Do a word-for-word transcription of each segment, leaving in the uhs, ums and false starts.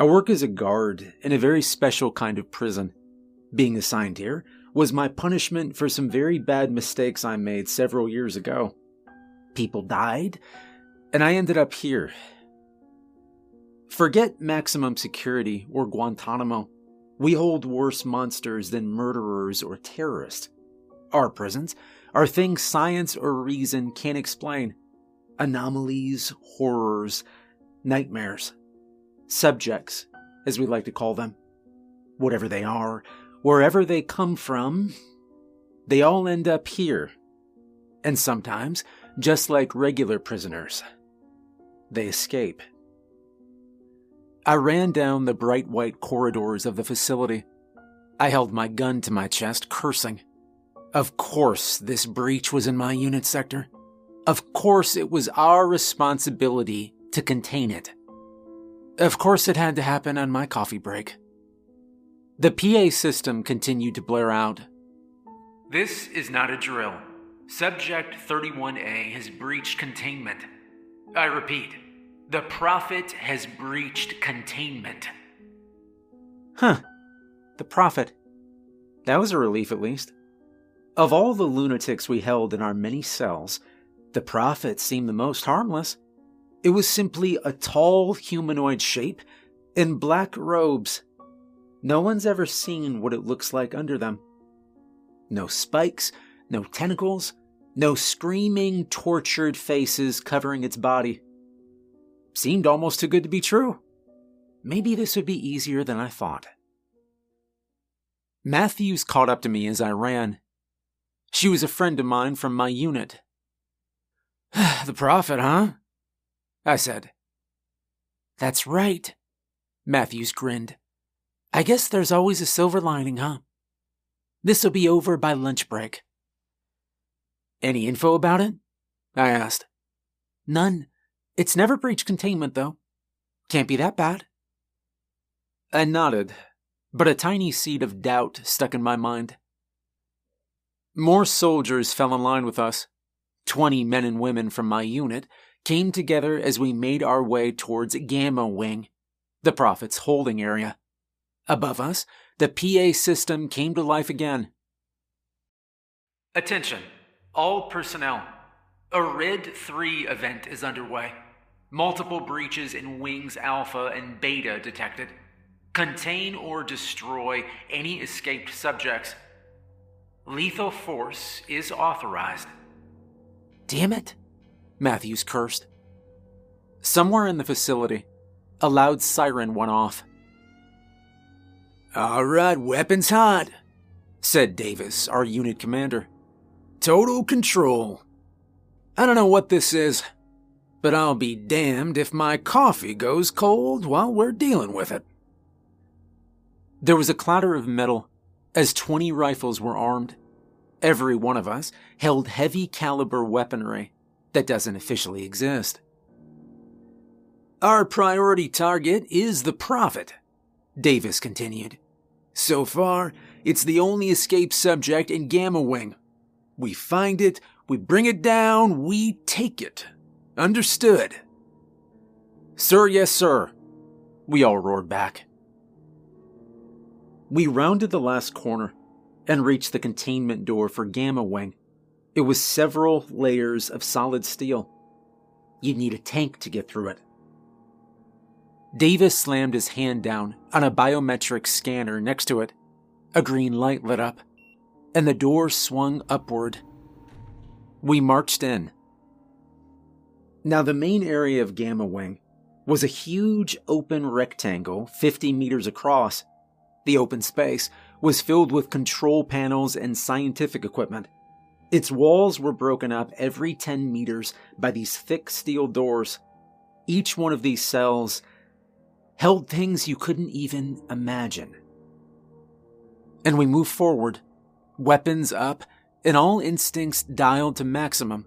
I work as a guard in a very special kind of prison. Being assigned here was my punishment for some very bad mistakes I made several years ago. People died, and I ended up here. Forget maximum security or Guantanamo. We hold worse monsters than murderers or terrorists. Our prisons are things science or reason can't explain. Anomalies, horrors, nightmares. Subjects, as we like to call them. Whatever they are, wherever they come from, they all end up here. And sometimes, just like regular prisoners, they escape. I ran down the bright white corridors of the facility. I held my gun to my chest, cursing. Of course this breach was in my unit sector. Of course it was our responsibility to contain it. Of course it had to happen on my coffee break. The P A system continued to blare out. This is not a drill. Subject thirty-one A has breached containment. I repeat, the Prophet has breached containment. Huh. The Prophet. That was a relief, at least. Of all the lunatics we held in our many cells, the Prophet seemed the most harmless. It was simply a tall humanoid shape in black robes. No one's ever seen what it looks like under them. No spikes, no tentacles, no screaming, tortured faces covering its body. Seemed almost too good to be true. Maybe this would be easier than I thought. Matthews caught up to me as I ran. She was a friend of mine from my unit. The Prophet, huh? I said. That's right. Matthews grinned. I guess there's always a silver lining, huh? This'll be over by lunch break. Any info about it? I asked. None. It's never breached containment, though. Can't be that bad. I nodded, but a tiny seed of doubt stuck in my mind. More soldiers fell in line with us. Twenty men and women from my unit came together as we made our way towards Gamma Wing, the Prophet's holding area. Above us, the P A system came to life again. Attention, all personnel. A Red three event is underway. Multiple breaches in Wings Alpha and Beta detected. Contain or destroy any escaped subjects. Lethal force is authorized. Damn it, Matthews cursed. Somewhere in the facility, a loud siren went off. All right, weapons hot, said Davis, our unit commander. Total control. I don't know what this is, but I'll be damned if my coffee goes cold while we're dealing with it. There was a clatter of metal as twenty rifles were armed. Every one of us held heavy caliber weaponry that doesn't officially exist. Our priority target is the Prophet, Davis continued. So far, it's the only escaped subject in Gamma Wing. We find it, we bring it down, we take it. Understood. Sir, yes, sir. We all roared back. We rounded the last corner and reached the containment door for Gamma Wing. It was several layers of solid steel. You'd need a tank to get through it. Davis slammed his hand down on a biometric scanner next to it. A green light lit up, and the door swung upward. We marched in. Now, the main area of Gamma Wing was a huge open rectangle fifty meters across. The open space was filled with control panels and scientific equipment. Its walls were broken up every ten meters by these thick steel doors. Each one of these cells held things you couldn't even imagine. And we moved forward, weapons up, and all instincts dialed to maximum.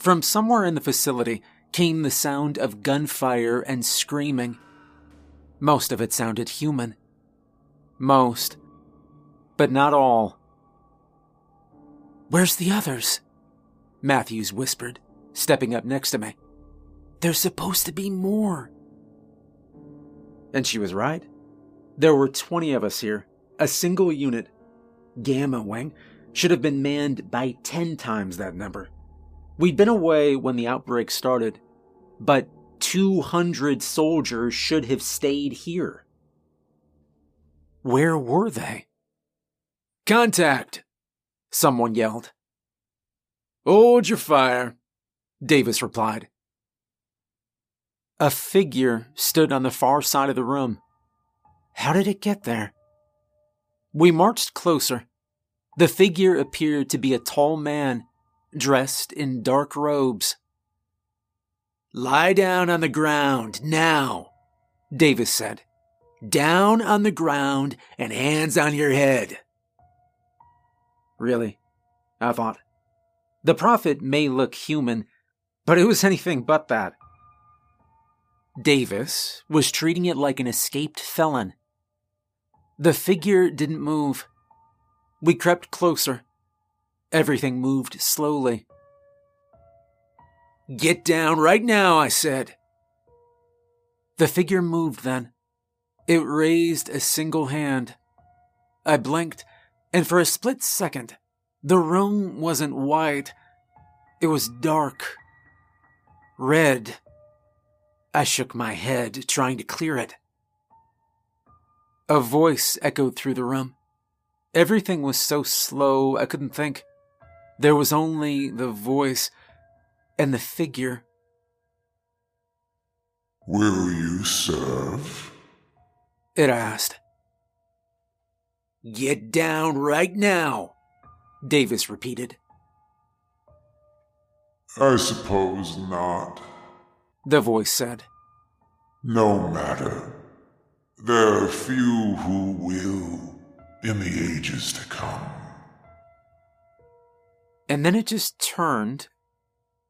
From somewhere in the facility came the sound of gunfire and screaming. Most of it sounded human. Most, but not all. Where's the others? Matthews whispered, stepping up next to me. There's supposed to be more. And she was right. There were twenty of us here. A single unit, Gamma Wing, should have been manned by ten times that number. We'd been away when the outbreak started, but two hundred soldiers should have stayed here. Where were they? Contact! Someone yelled. Hold your fire, Davis replied. A figure stood on the far side of the room. How did it get there? We marched closer. The figure appeared to be a tall man, dressed in dark robes. Lie down on the ground, now, Davis said. Down on the ground and hands on your head. Really, I thought. The prophet may look human, but it was anything but that. Davis was treating it like an escaped felon. The figure didn't move. We crept closer. Everything moved slowly. Get down right now, I said. The figure moved then. It raised a single hand. I blinked, and for a split second, the room wasn't white. It was dark. Red. I shook my head, trying to clear it. A voice echoed through the room. Everything was so slow, I couldn't think. There was only the voice and the figure. Will you serve? It asked. Get down right now, Davis repeated. I suppose not, the voice said. No matter. There are few who will in the ages to come. And then it just turned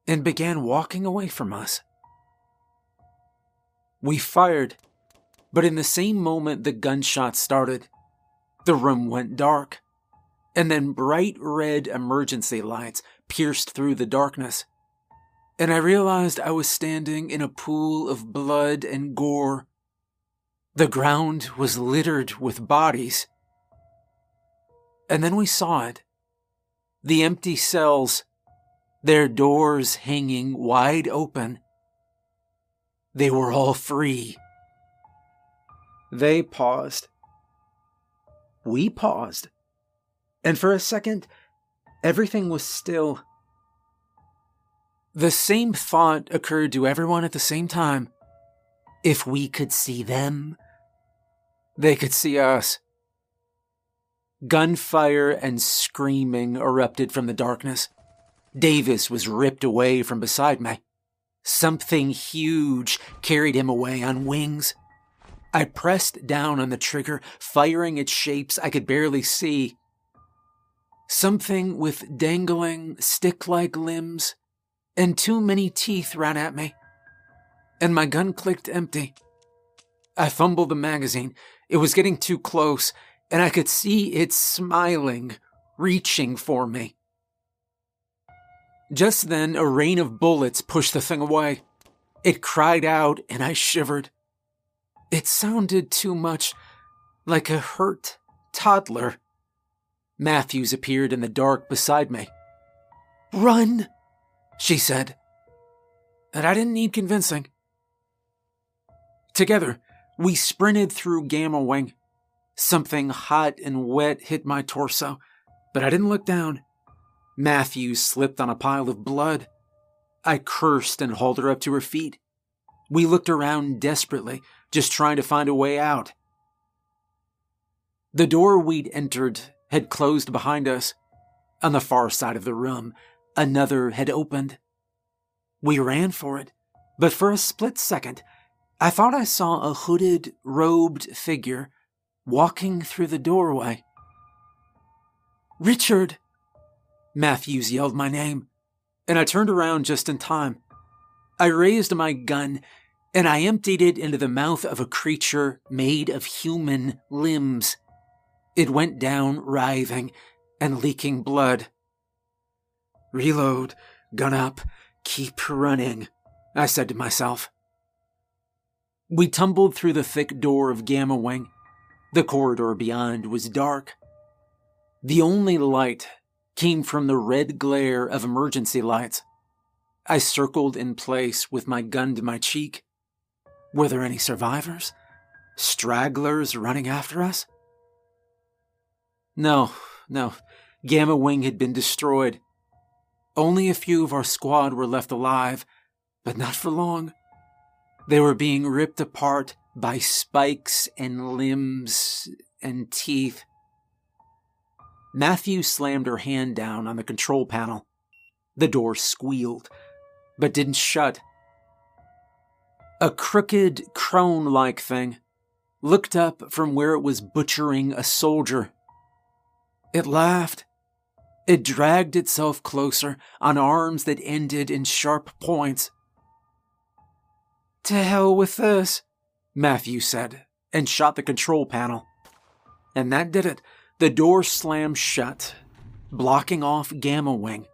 and began walking away from us. We fired, but in the same moment the gunshot started, the room went dark, and then bright red emergency lights pierced through the darkness, and I realized I was standing in a pool of blood and gore. The ground was littered with bodies. And then we saw it. The empty cells, their doors hanging wide open. They were all free. They paused. We paused. And for a second, everything was still. The same thought occurred to everyone at the same time. If we could see them, they could see us. Gunfire and screaming erupted from the darkness. Davis was ripped away from beside me. Something huge carried him away on wings. I pressed down on the trigger, firing at shapes I could barely see. Something with dangling, stick-like limbs and too many teeth ran at me. And my gun clicked empty. I fumbled the magazine. It was getting too close, and I could see it smiling, reaching for me. Just then, a rain of bullets pushed the thing away. It cried out, and I shivered. It sounded too much like a hurt toddler. Matthews appeared in the dark beside me. "Run," she said. And I didn't need convincing. Together, we sprinted through Gamma Wing. Something hot and wet hit my torso, but I didn't look down. Matthews slipped on a pile of blood. I cursed and hauled her up to her feet. We looked around desperately, just trying to find a way out. The door we'd entered had closed behind us. On the far side of the room, another had opened. We ran for it, but for a split second, I thought I saw a hooded, robed figure walking through the doorway. "Richard!" Matthews yelled my name, and I turned around just in time. I raised my gun, and I emptied it into the mouth of a creature made of human limbs. It went down writhing and leaking blood. "Reload, gun up, keep running," I said to myself. We tumbled through the thick door of Gamma Wing. The corridor beyond was dark. The only light came from the red glare of emergency lights. I circled in place with my gun to my cheek. Were there any survivors? Stragglers running after us? No, no. Gamma Wing had been destroyed. Only a few of our squad were left alive, but not for long. They were being ripped apart by spikes and limbs and teeth. Matthew slammed her hand down on the control panel. The door squealed, but didn't shut. A crooked, crone-like thing looked up from where it was butchering a soldier. It laughed. It dragged itself closer on arms that ended in sharp points. "To hell with this," Matthew said, and shot the control panel. And that did it. The door slammed shut, blocking off Gamma Wing.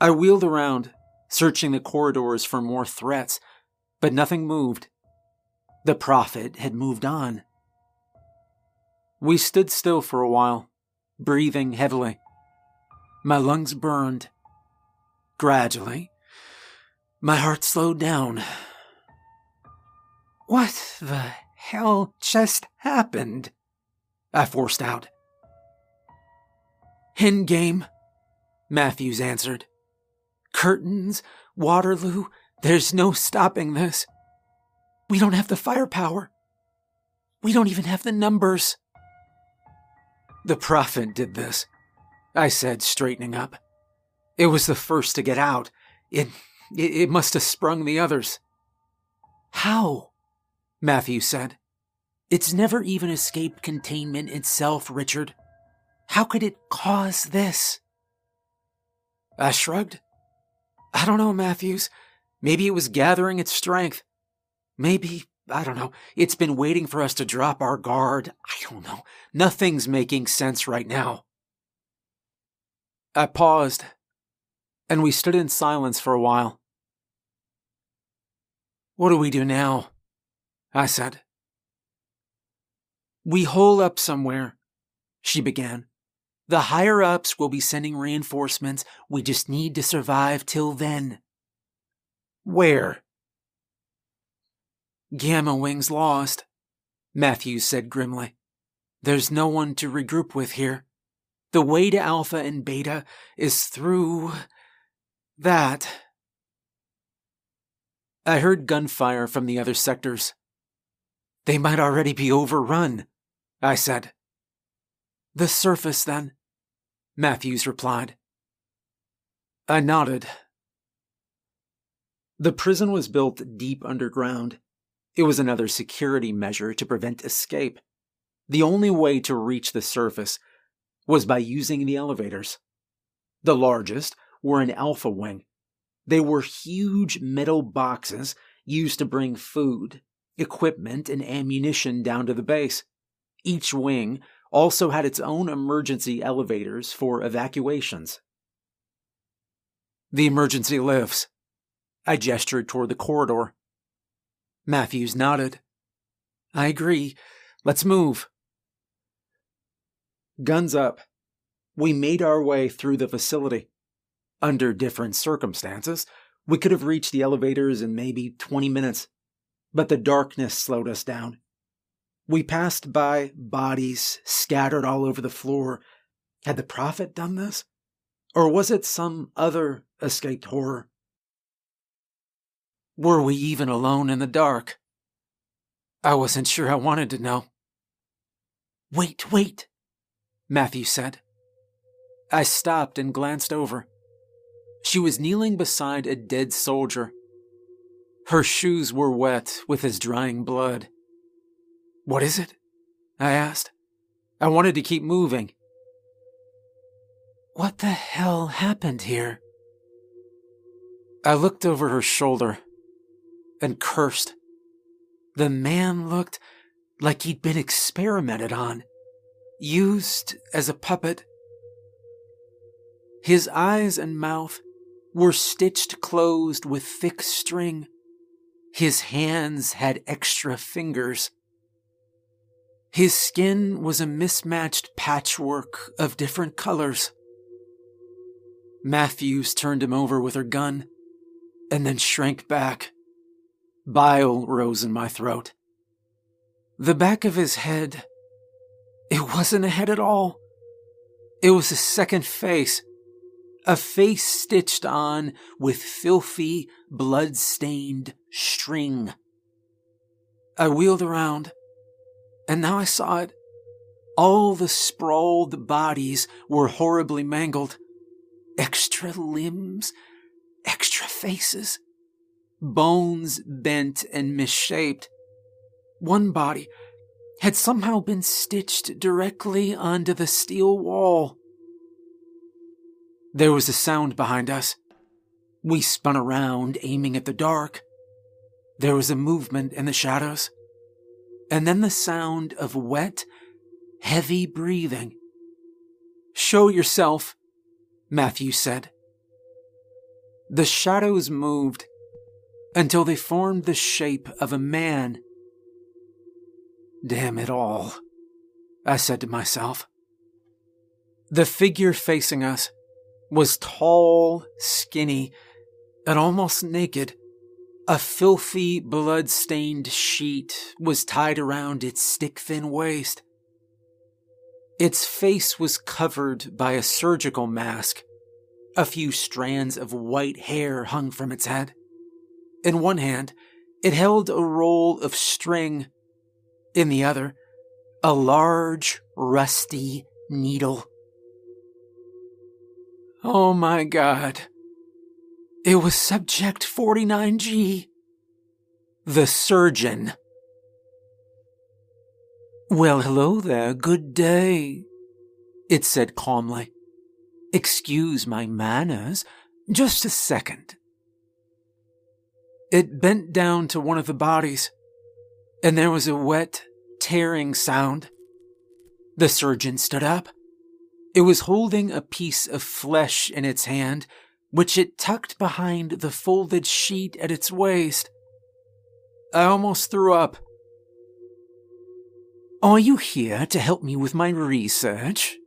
I wheeled around, searching the corridors for more threats, but nothing moved. The Prophet had moved on. We stood still for a while, breathing heavily. My lungs burned. Gradually, my heart slowed down. "What the hell just happened?" I forced out. "Endgame," Matthews answered. "Curtains, Waterloo, there's no stopping this. We don't have the firepower. We don't even have the numbers." "The Prophet did this," I said, straightening up. "It was the first to get out. It, it, it must have sprung the others." "How?" Matthew said. "It's never even escaped containment itself, Richard. How could it cause this?" I shrugged. "I don't know, Matthews. Maybe it was gathering its strength. Maybe, I don't know, it's been waiting for us to drop our guard. I don't know. Nothing's making sense right now." I paused, and we stood in silence for a while. "What do we do now?" I said. "We hole up somewhere," she began. "The higher-ups will be sending reinforcements. We just need to survive till then." "Where?" "Gamma Wing's lost," Matthews said grimly. "There's no one to regroup with here. The way to Alpha and Beta is through that." I heard gunfire from the other sectors. "They might already be overrun," I said. "The surface, then," Matthews replied. I nodded. The prison was built deep underground. It was another security measure to prevent escape. The only way to reach the surface was by using the elevators. The largest were in Alpha Wing. They were huge metal boxes used to bring food, equipment, and ammunition down to the base. Each wing also had its own emergency elevators for evacuations. "The emergency lifts." I gestured toward the corridor. Matthews nodded. "I agree. Let's move." Guns up, we made our way through the facility. Under different circumstances, we could have reached the elevators in maybe twenty minutes, but the darkness slowed us down. We passed by bodies scattered all over the floor. Had the Prophet done this? Or was it some other escaped horror? Were we even alone in the dark? I wasn't sure I wanted to know. "Wait, wait," Matthew said. I stopped and glanced over. She was kneeling beside a dead soldier. Her shoes were wet with his drying blood. "What is it?" I asked. I wanted to keep moving. "What the hell happened here?" I looked over her shoulder and cursed. The man looked like he'd been experimented on, used as a puppet. His eyes and mouth were stitched closed with thick string. His hands had extra fingers. His skin was a mismatched patchwork of different colors. Matthews turned him over with her gun, and then shrank back. Bile rose in my throat. The back of his head, it wasn't a head at all. It was a second face, a face stitched on with filthy, blood-stained string. I wheeled around, and now I saw it. All the sprawled bodies were horribly mangled. Extra limbs, extra faces, bones bent and misshaped. One body had somehow been stitched directly onto the steel wall. There was a sound behind us. We spun around, aiming at the dark. There was a movement in the shadows, and then the sound of wet, heavy breathing. "Show yourself," Matthew said. The shadows moved until they formed the shape of a man. Damn it all, I said to myself. The figure facing us was tall, skinny, and almost naked. A filthy, blood-stained sheet was tied around its stick-thin waist. Its face was covered by a surgical mask. A few strands of white hair hung from its head. In one hand, it held a roll of string. In the other, a large, rusty needle. Oh my God. It was Subject forty-nine G. The surgeon. "Well, hello there. Good day," it said calmly. "Excuse my manners. Just a second." It bent down to one of the bodies, and there was a wet, tearing sound. The surgeon stood up. It was holding a piece of flesh in its hand, which it tucked behind the folded sheet at its waist. I almost threw up. "Are you here to help me with my research?"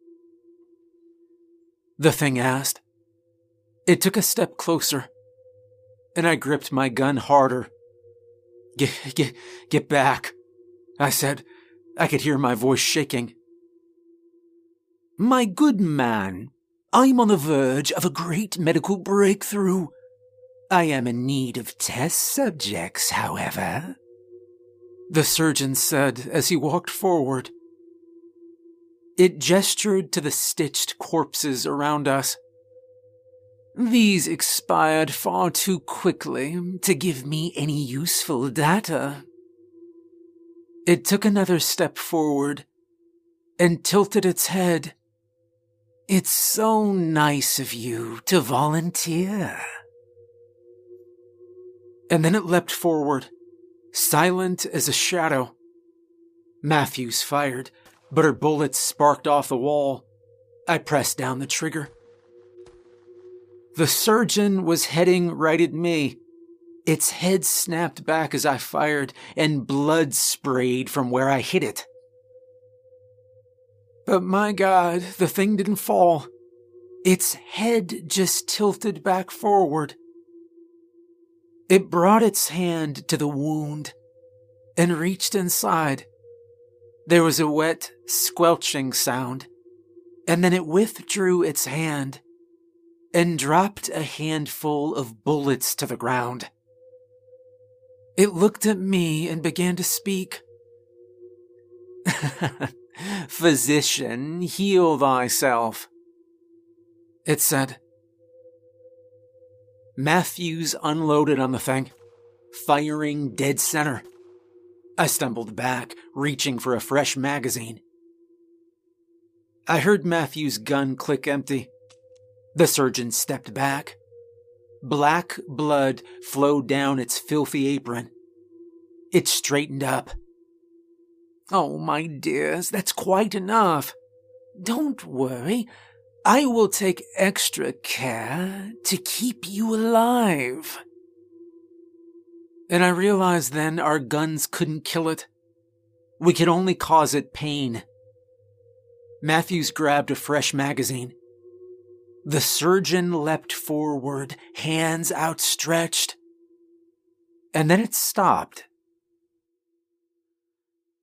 the thing asked. It took a step closer, and I gripped my gun harder. Get, get, get back, I said. I could hear my voice shaking. "My good man, I'm on the verge of a great medical breakthrough. I am in need of test subjects, however," the surgeon said as he walked forward. It gestured to the stitched corpses around us. "These expired far too quickly to give me any useful data." It took another step forward and tilted its head. "It's so nice of you to volunteer." And then it leapt forward, silent as a shadow. Matthews fired, but her bullet sparked off the wall. I pressed down the trigger. The surgeon was heading right at me. Its head snapped back as I fired, and blood sprayed from where I hit it. But my God, the thing didn't fall. Its head just tilted back forward. It brought its hand to the wound and reached inside. There was a wet, squelching sound, and then it withdrew its hand and dropped a handful of bullets to the ground. It looked at me and began to speak. "Physician, heal thyself," it said. Matthews unloaded on the thing, firing dead center. I stumbled back, reaching for a fresh magazine. I heard Matthews' gun click empty. The surgeon stepped back. Black blood flowed down its filthy apron. It straightened up. "Oh, my dears, that's quite enough. Don't worry. I will take extra care to keep you alive." And I realized then our guns couldn't kill it. We could only cause it pain. Matthews grabbed a fresh magazine. The surgeon leapt forward, hands outstretched. And then it stopped.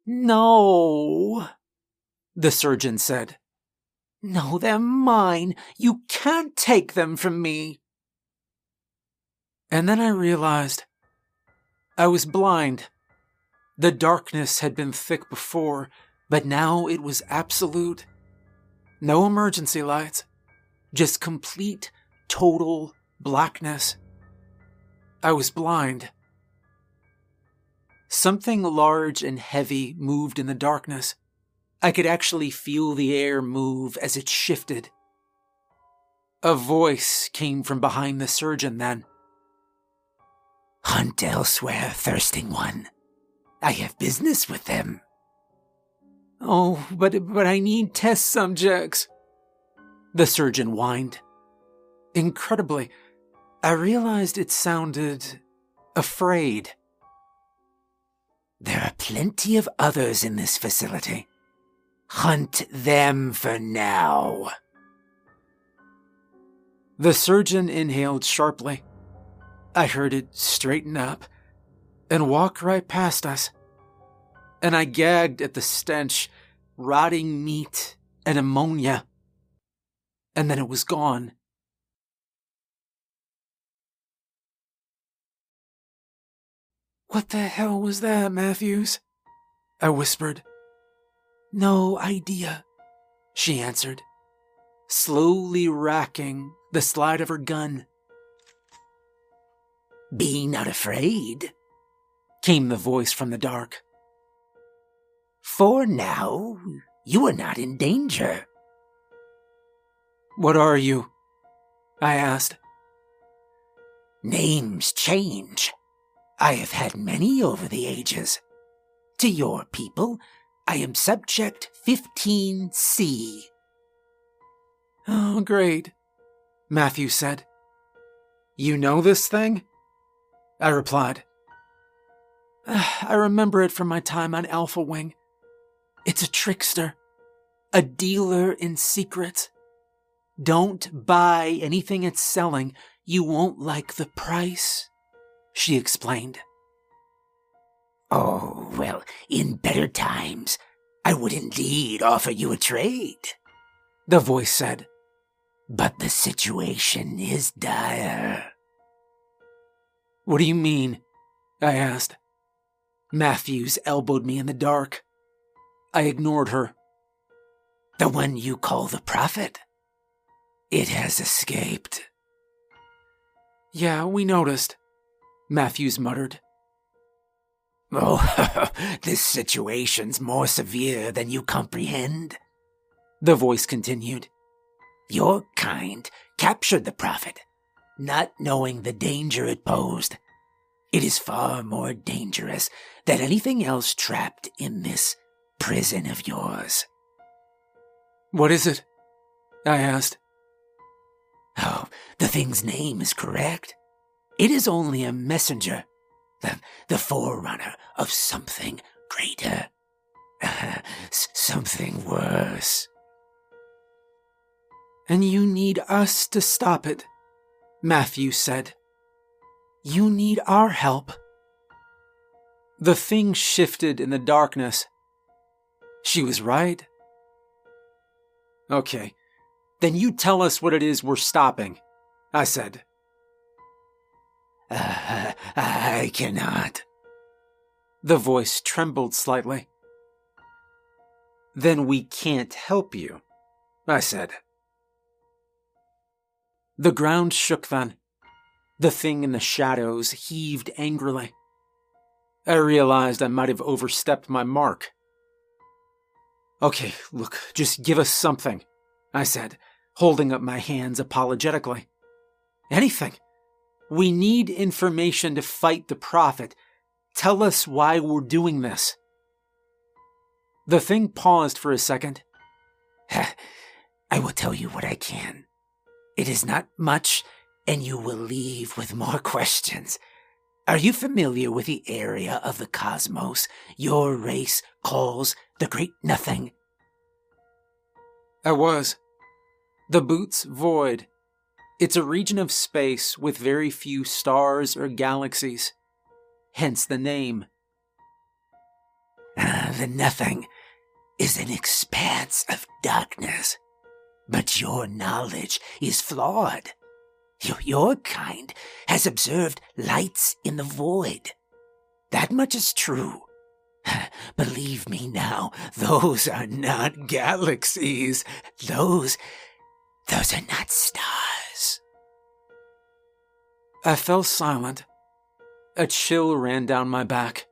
"No," the surgeon said. "No, they're mine. You can't take them from me." And then I realized I was blind. The darkness had been thick before, but now it was absolute. No emergency lights, just complete, total blackness. I was blind. Something large and heavy moved in the darkness. I could actually feel the air move as it shifted. A voice came from behind the surgeon then. "Hunt elsewhere, thirsting one. I have business with them." "Oh, but, but I need test subjects," the surgeon whined. Incredibly, I realized it sounded afraid. "There are plenty of others in this facility. Hunt them for now." The surgeon inhaled sharply. I heard it straighten up and walk right past us, and I gagged at the stench, rotting meat and ammonia, and then it was gone. "What the hell was that, Matthews?" I whispered. "No idea," she answered, slowly racking the slide of her gun. "Be not afraid," came the voice from the dark. "For now, you are not in danger." "What are you?" I asked. "Names change. I have had many over the ages. To your people, I am Subject fifteen C. "Oh, great," Matthew said. "You know this thing?" I replied. "I remember it from my time on Alpha Wing. It's a trickster, a dealer in secrets. Don't buy anything it's selling. You won't like the price," she explained. "Oh, well, in better times, I would indeed offer you a trade," the voice said. "But the situation is dire." "What do you mean?" I asked. Matthews elbowed me in the dark. I ignored her. "The one you call the Prophet. It has escaped." "Yeah, we noticed," Matthews muttered. "Oh, this situation's more severe than you comprehend," the voice continued. "Your kind captured the Prophet, not knowing the danger it posed. It is far more dangerous than anything else trapped in this prison of yours." "What is it?" I asked. "Oh, the thing's name is correct. It is only a messenger, the, the forerunner of something greater, uh, something worse." "And you need us to stop it," Matthew said. "You need our help." The thing shifted in the darkness. She was right. "Okay, then you tell us what it is we're stopping," I said. Uh, I cannot." The voice trembled slightly. "Then we can't help you," I said. The ground shook then. The thing in the shadows heaved angrily. I realized I might have overstepped my mark. "Okay, look, just give us something," I said, holding up my hands apologetically. "Anything. We need information to fight the Prophet. Tell us why we're doing this." The thing paused for a second. "I will tell you what I can. It is not much, and you will leave with more questions. Are you familiar with the area of the cosmos your race calls the Great Nothing? I was. The Boots Void. It's a region of space with very few stars or galaxies, hence the name. Uh, the Nothing is an expanse of darkness, but your knowledge is flawed. Your kind has observed lights in the void. That much is true. Believe me now, those are not galaxies. Those, those are not stars. I fell silent. A chill ran down my back.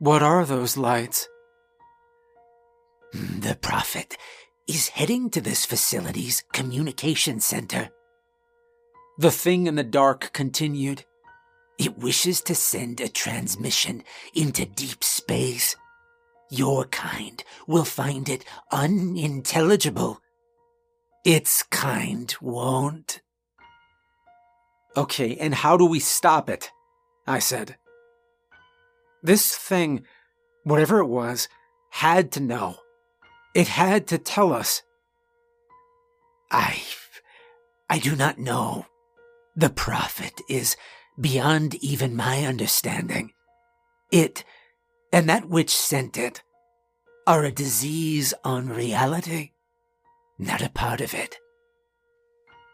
What are those lights? The Prophet is heading to this facility's communication center. The thing in the dark continued. It wishes to send a transmission into deep space. Your kind will find it unintelligible. Its kind won't. Okay, and how do we stop it? I said. This thing, whatever it was, had to know. It had to tell us. I... I do not know. The Prophet is beyond even my understanding. It, and that which sent it, are a disease on reality, not a part of it.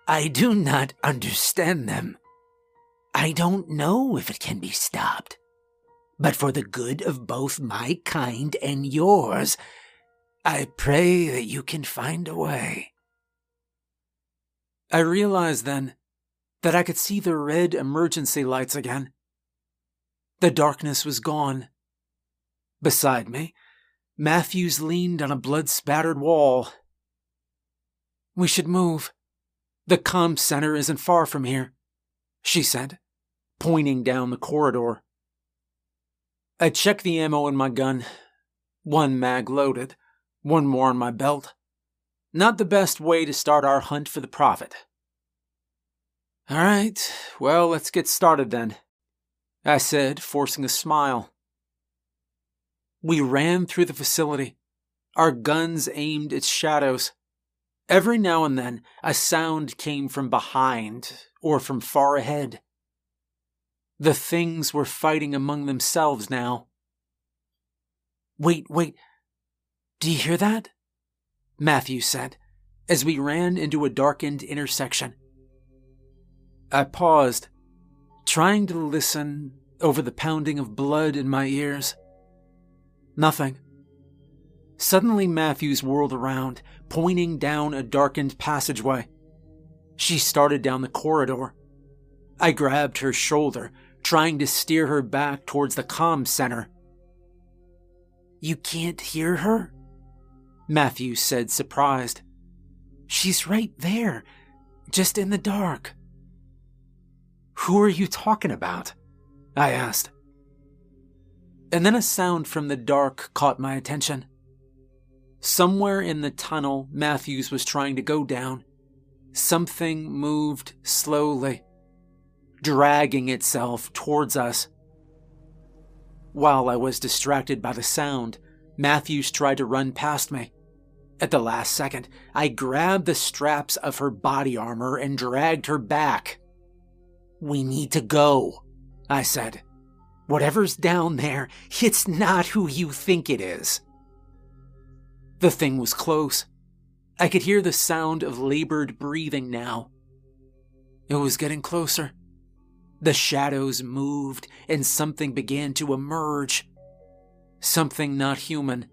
I do not understand them. I don't know if it can be stopped. But for the good of both my kind and yours, I pray that you can find a way. I realized then that I could see the red emergency lights again. The darkness was gone. Beside me, Matthews leaned on a blood-spattered wall. We should move. The comm center isn't far from here, she said, pointing down the corridor. I checked the ammo in my gun. One mag loaded, one more on my belt. Not the best way to start our hunt for the Prophet. All right, well, let's get started then, I said, forcing a smile. We ran through the facility. Our guns aimed at shadows. Every now and then, a sound came from behind or from far ahead. The things were fighting among themselves now. Wait, wait, do you hear that? Matthew said, as we ran into a darkened intersection. I paused, trying to listen over the pounding of blood in my ears. Nothing. Suddenly Matthews whirled around, pointing down a darkened passageway. She started down the corridor. I grabbed her shoulder, trying to steer her back towards the comm center. You can't hear her? Matthew said, surprised. She's right there, just in the dark. Who are you talking about? I asked. And then a sound from the dark caught my attention. Somewhere in the tunnel Matthews was trying to go down, something moved slowly, dragging itself towards us. While I was distracted by the sound, Matthews tried to run past me. At the last second, I grabbed the straps of her body armor and dragged her back. We need to go, I said. Whatever's down there, it's not who you think it is. The thing was close. I could hear the sound of labored breathing now. It was getting closer. The shadows moved and something began to emerge. Something not human.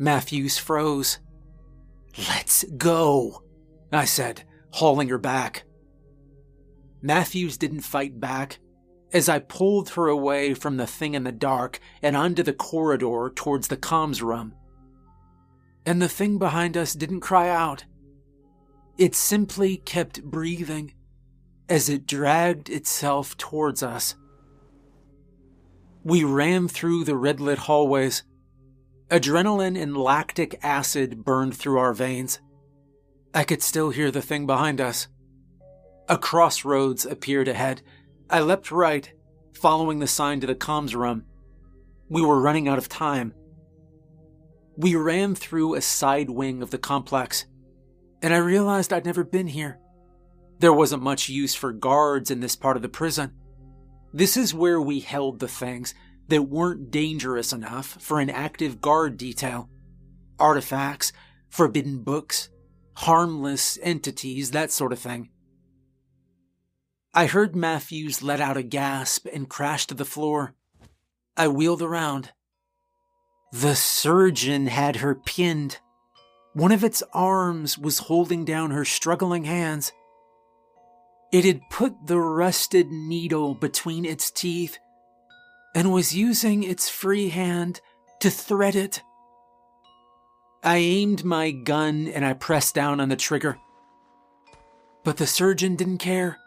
Matthews froze. Let's go, I said, hauling her back. Matthews didn't fight back as I pulled her away from the thing in the dark and onto the corridor towards the comms room. And the thing behind us didn't cry out. It simply kept breathing as it dragged itself towards us. We ran through the red-lit hallways. Adrenaline and lactic acid burned through our veins. I could still hear the thing behind us. A crossroads appeared ahead, I leapt right, following the sign to the comms room. We were running out of time. We ran through a side wing of the complex, and I realized I'd never been here. There wasn't much use for guards in this part of the prison. This is where we held the things that weren't dangerous enough for an active guard detail. Artifacts, forbidden books, harmless entities, that sort of thing. I heard Matthews let out a gasp and crash to the floor. I wheeled around. The surgeon had her pinned. One of its arms was holding down her struggling hands. It had put the rusted needle between its teeth and was using its free hand to thread it. I aimed my gun and I pressed down on the trigger. But the surgeon didn't care.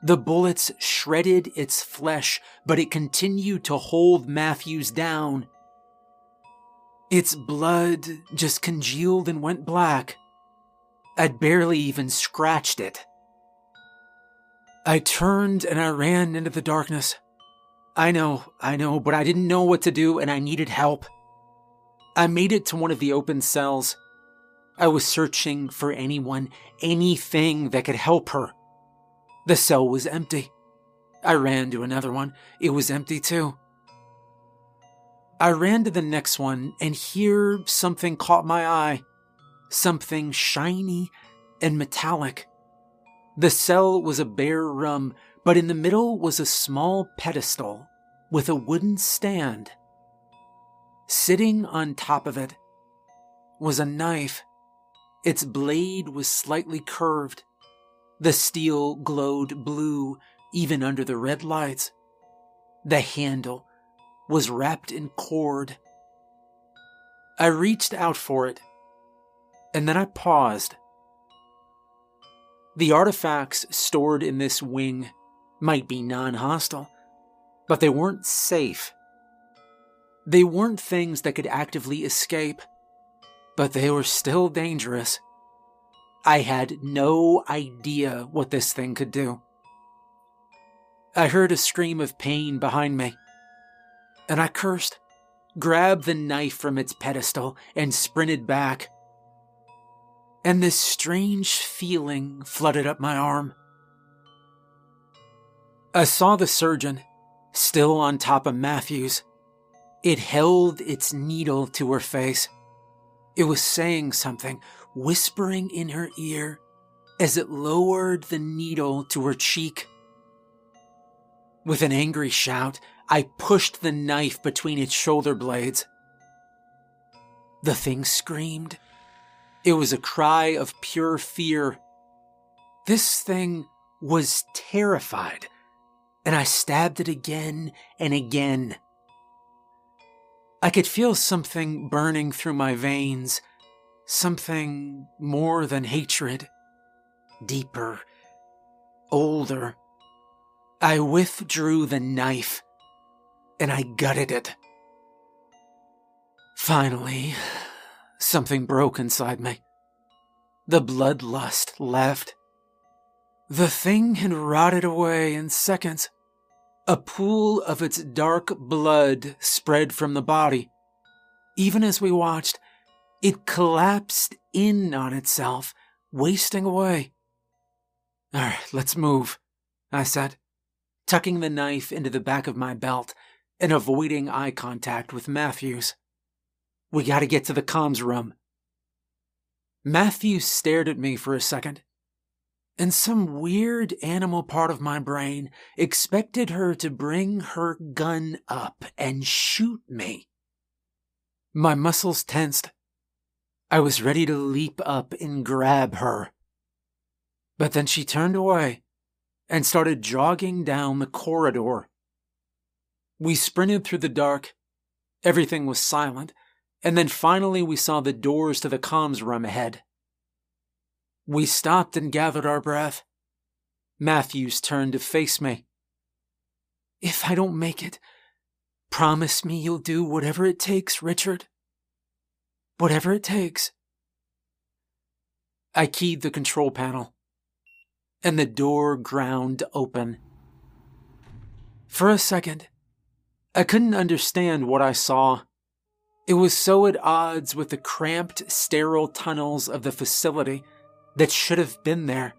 The bullets shredded its flesh, but it continued to hold Matthews down. Its blood just congealed and went black. I'd barely even scratched it. I turned and I ran into the darkness. I know, I know, but I didn't know what to do and I needed help. I made it to one of the open cells. I was searching for anyone, anything that could help her. The cell was empty. I ran to another one. It was empty too. I ran to the next one, and here something caught my eye. Something shiny and metallic. The cell was a bare room, but in the middle was a small pedestal with a wooden stand. Sitting on top of it was a knife. Its blade was slightly curved. The steel glowed blue even under the red lights. The handle was wrapped in cord. I reached out for it, and then I paused. The artifacts stored in this wing might be non-hostile, but they weren't safe. They weren't things that could actively escape, but they were still dangerous. I had no idea what this thing could do. I heard a scream of pain behind me, and I cursed, grabbed the knife from its pedestal, and sprinted back. And this strange feeling flooded up my arm. I saw the surgeon, still on top of Matthews. It held its needle to her face. It was saying something, whispering in her ear as it lowered the needle to her cheek. With an angry shout, I pushed the knife between its shoulder blades. The thing screamed. It was a cry of pure fear. This thing was terrified, and I stabbed it again and again. I could feel something burning through my veins, something more than hatred, deeper, older. I withdrew the knife, and I gutted it. Finally, something broke inside me. The bloodlust left. The thing had rotted away in seconds. A pool of its dark blood spread from the body. Even as we watched, it collapsed in on itself, wasting away. "All right, let's move," I said, tucking the knife into the back of my belt and avoiding eye contact with Matthews. "We gotta get to the comms room." Matthews stared at me for a second, and some weird animal part of my brain expected her to bring her gun up and shoot me. My muscles tensed. I was ready to leap up and grab her. But then she turned away and started jogging down the corridor. We sprinted through the dark. Everything was silent, and then finally we saw the doors to the comms room ahead. We stopped and gathered our breath. Matthews turned to face me. "If I don't make it, promise me you'll do whatever it takes, Richard. Whatever it takes." I keyed the control panel, and the door ground open. For a second, I couldn't understand what I saw. It was so at odds with the cramped, sterile tunnels of the facility that should have been there.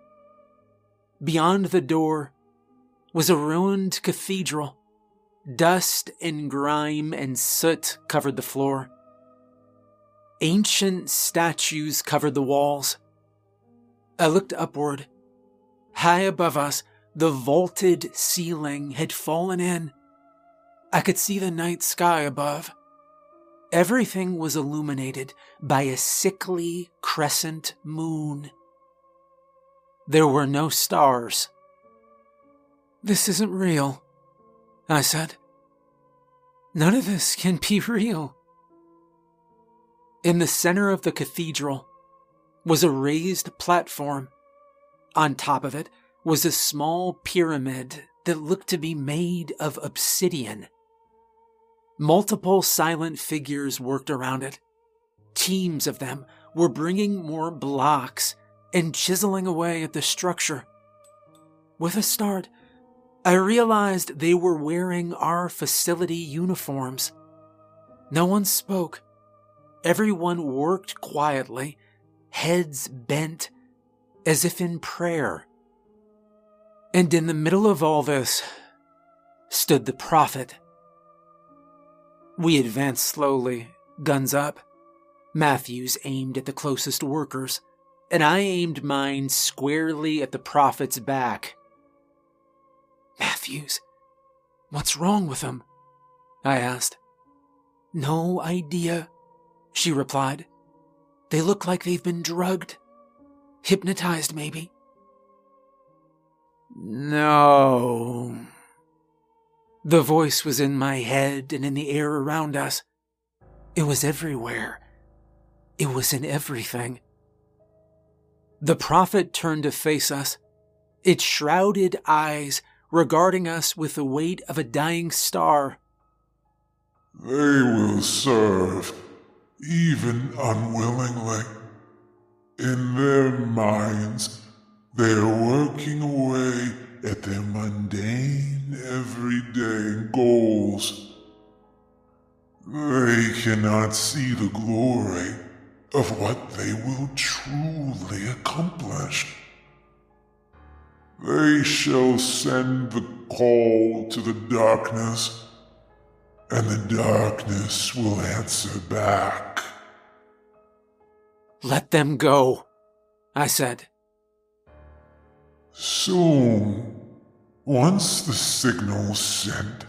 Beyond the door was a ruined cathedral. Dust and grime and soot covered the floor. Ancient statues covered the walls. I looked upward. High above us, the vaulted ceiling had fallen in. I could see the night sky above. Everything was illuminated by a sickly crescent moon. There were no stars. "This isn't real," I said. "None of this can be real." In the center of the cathedral was a raised platform. On top of it was a small pyramid that looked to be made of obsidian. Multiple silent figures worked around it. Teams of them were bringing more blocks and chiseling away at the structure. With a start, I realized they were wearing our facility uniforms. No one spoke. Everyone worked quietly, heads bent, as if in prayer. And in the middle of all this stood the prophet. We advanced slowly, guns up. Matthews aimed at the closest workers, and I aimed mine squarely at the prophet's back. "Matthews, what's wrong with him?" I asked. "No idea," she replied. "They look like they've been drugged. Hypnotized, maybe." "No." The voice was in my head and in the air around us. It was everywhere. It was in everything. The prophet turned to face us, its shrouded eyes regarding us with the weight of a dying star. "They will serve, even unwillingly. In their minds, they are working away at their mundane, everyday goals. They cannot see the glory of what they will truly accomplish. They shall send the call to the darkness, and the darkness will answer back." "Let them go," I said. "Soon, once the signal's sent,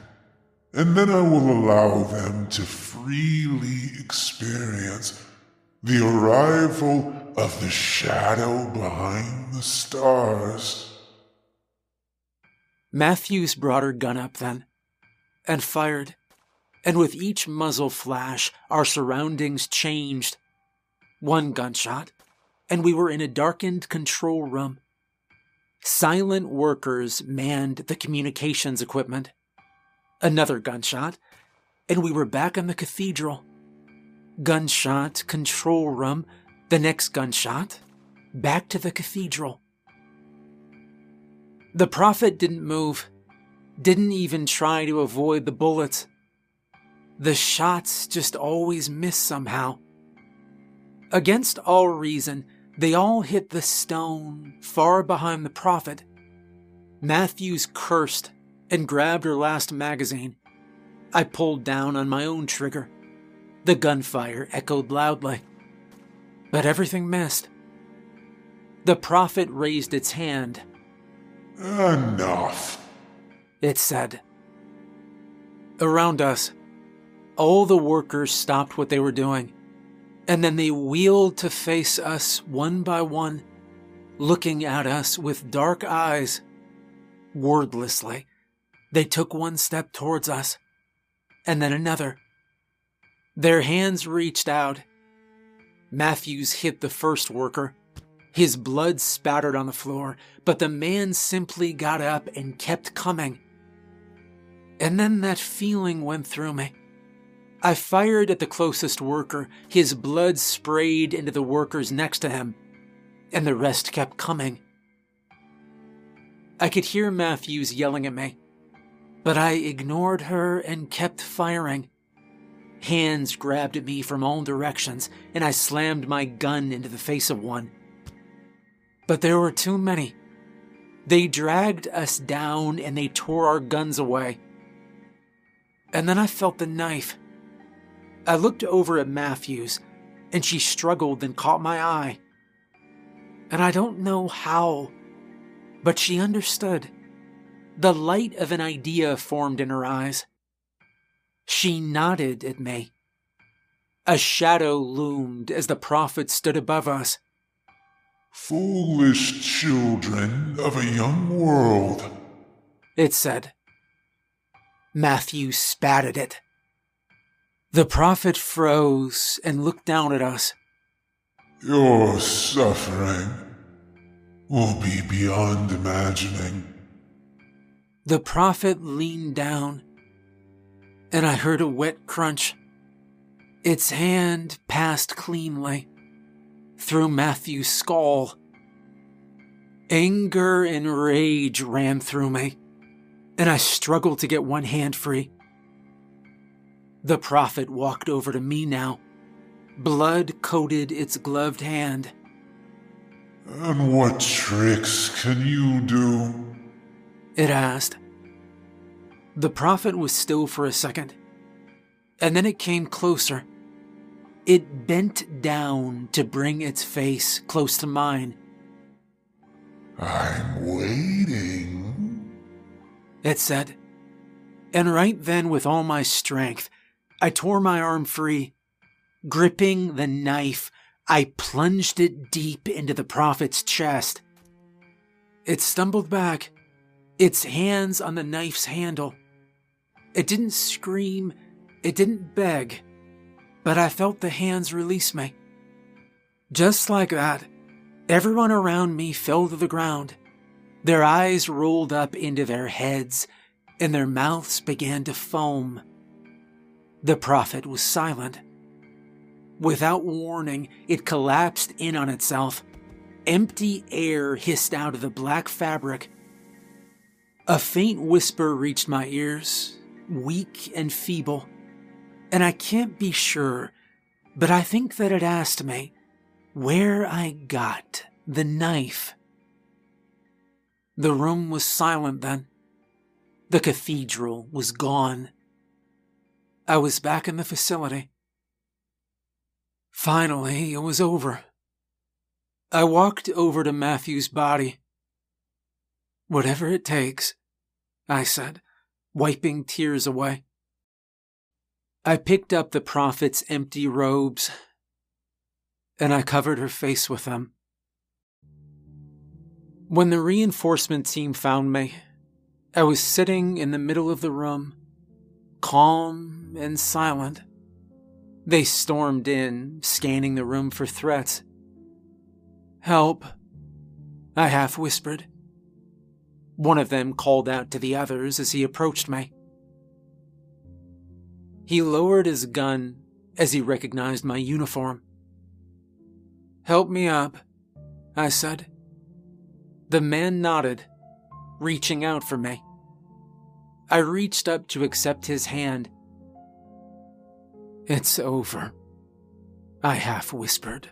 and then I will allow them to freely experience the arrival of the shadow behind the stars." Matthews brought her gun up then, and fired, and with each muzzle flash, our surroundings changed. One gunshot, and we were in a darkened control room. Silent workers manned the communications equipment. Another gunshot, and we were back in the cathedral. Gunshot, control room, the next gunshot, back to the cathedral. The prophet didn't move, didn't even try to avoid the bullets. The shots just always missed somehow. Against all reason, they all hit the stone far behind the prophet. Matthews cursed and grabbed her last magazine. I pulled down on my own trigger. The gunfire echoed loudly, but everything missed. The prophet raised its hand. "Enough," it said. Around us, all the workers stopped what they were doing. And then they wheeled to face us one by one, looking at us with dark eyes. Wordlessly, they took one step towards us, and then another. Their hands reached out. Matthews hit the first worker. His blood spattered on the floor, but the man simply got up and kept coming. And then that feeling went through me. I fired at the closest worker, his blood sprayed into the workers next to him, and the rest kept coming. I could hear Matthews yelling at me. But I ignored her and kept firing. Hands grabbed at me from all directions, and I slammed my gun into the face of one. But there were too many. They dragged us down and they tore our guns away. And then I felt the knife. I looked over at Matthews, and she struggled and caught my eye. And I don't know how, but she understood. The light of an idea formed in her eyes. She nodded at me. A shadow loomed as the prophet stood above us. "Foolish children of a young world," it said. Matthew spat at it. The prophet froze and looked down at us. "Your suffering will be beyond imagining." The prophet leaned down, and I heard a wet crunch. Its hand passed cleanly through Matthew's skull. Anger and rage ran through me, and I struggled to get one hand free. The prophet walked over to me now. Blood coated its gloved hand. "And what tricks can you do?" it asked. The prophet was still for a second, and then it came closer. It bent down to bring its face close to mine. "I'm waiting," it said. And right then, with all my strength, I tore my arm free. Gripping the knife, I plunged it deep into the prophet's chest. It stumbled back, its hands on the knife's handle. It didn't scream, it didn't beg, but I felt the hands release me. Just like that, everyone around me fell to the ground. Their eyes rolled up into their heads, and their mouths began to foam. The prophet was silent. Without warning, it collapsed in on itself. Empty air hissed out of the black fabric. A faint whisper reached my ears, weak and feeble, and I can't be sure, but I think that it asked me where I got the knife. The room was silent then. The cathedral was gone. I was back in the facility. Finally, it was over. I walked over to Matthew's body. "Whatever it takes," I said, wiping tears away. I picked up the prophet's empty robes, and I covered her face with them. When the reinforcement team found me, I was sitting in the middle of the room, calm and silent. They stormed in, scanning the room for threats. "Help," I half whispered. One of them called out to the others as he approached me. He lowered his gun as he recognized my uniform. "Help me up," I said. The man nodded, reaching out for me. I reached up to accept his hand. "It's over," I half whispered.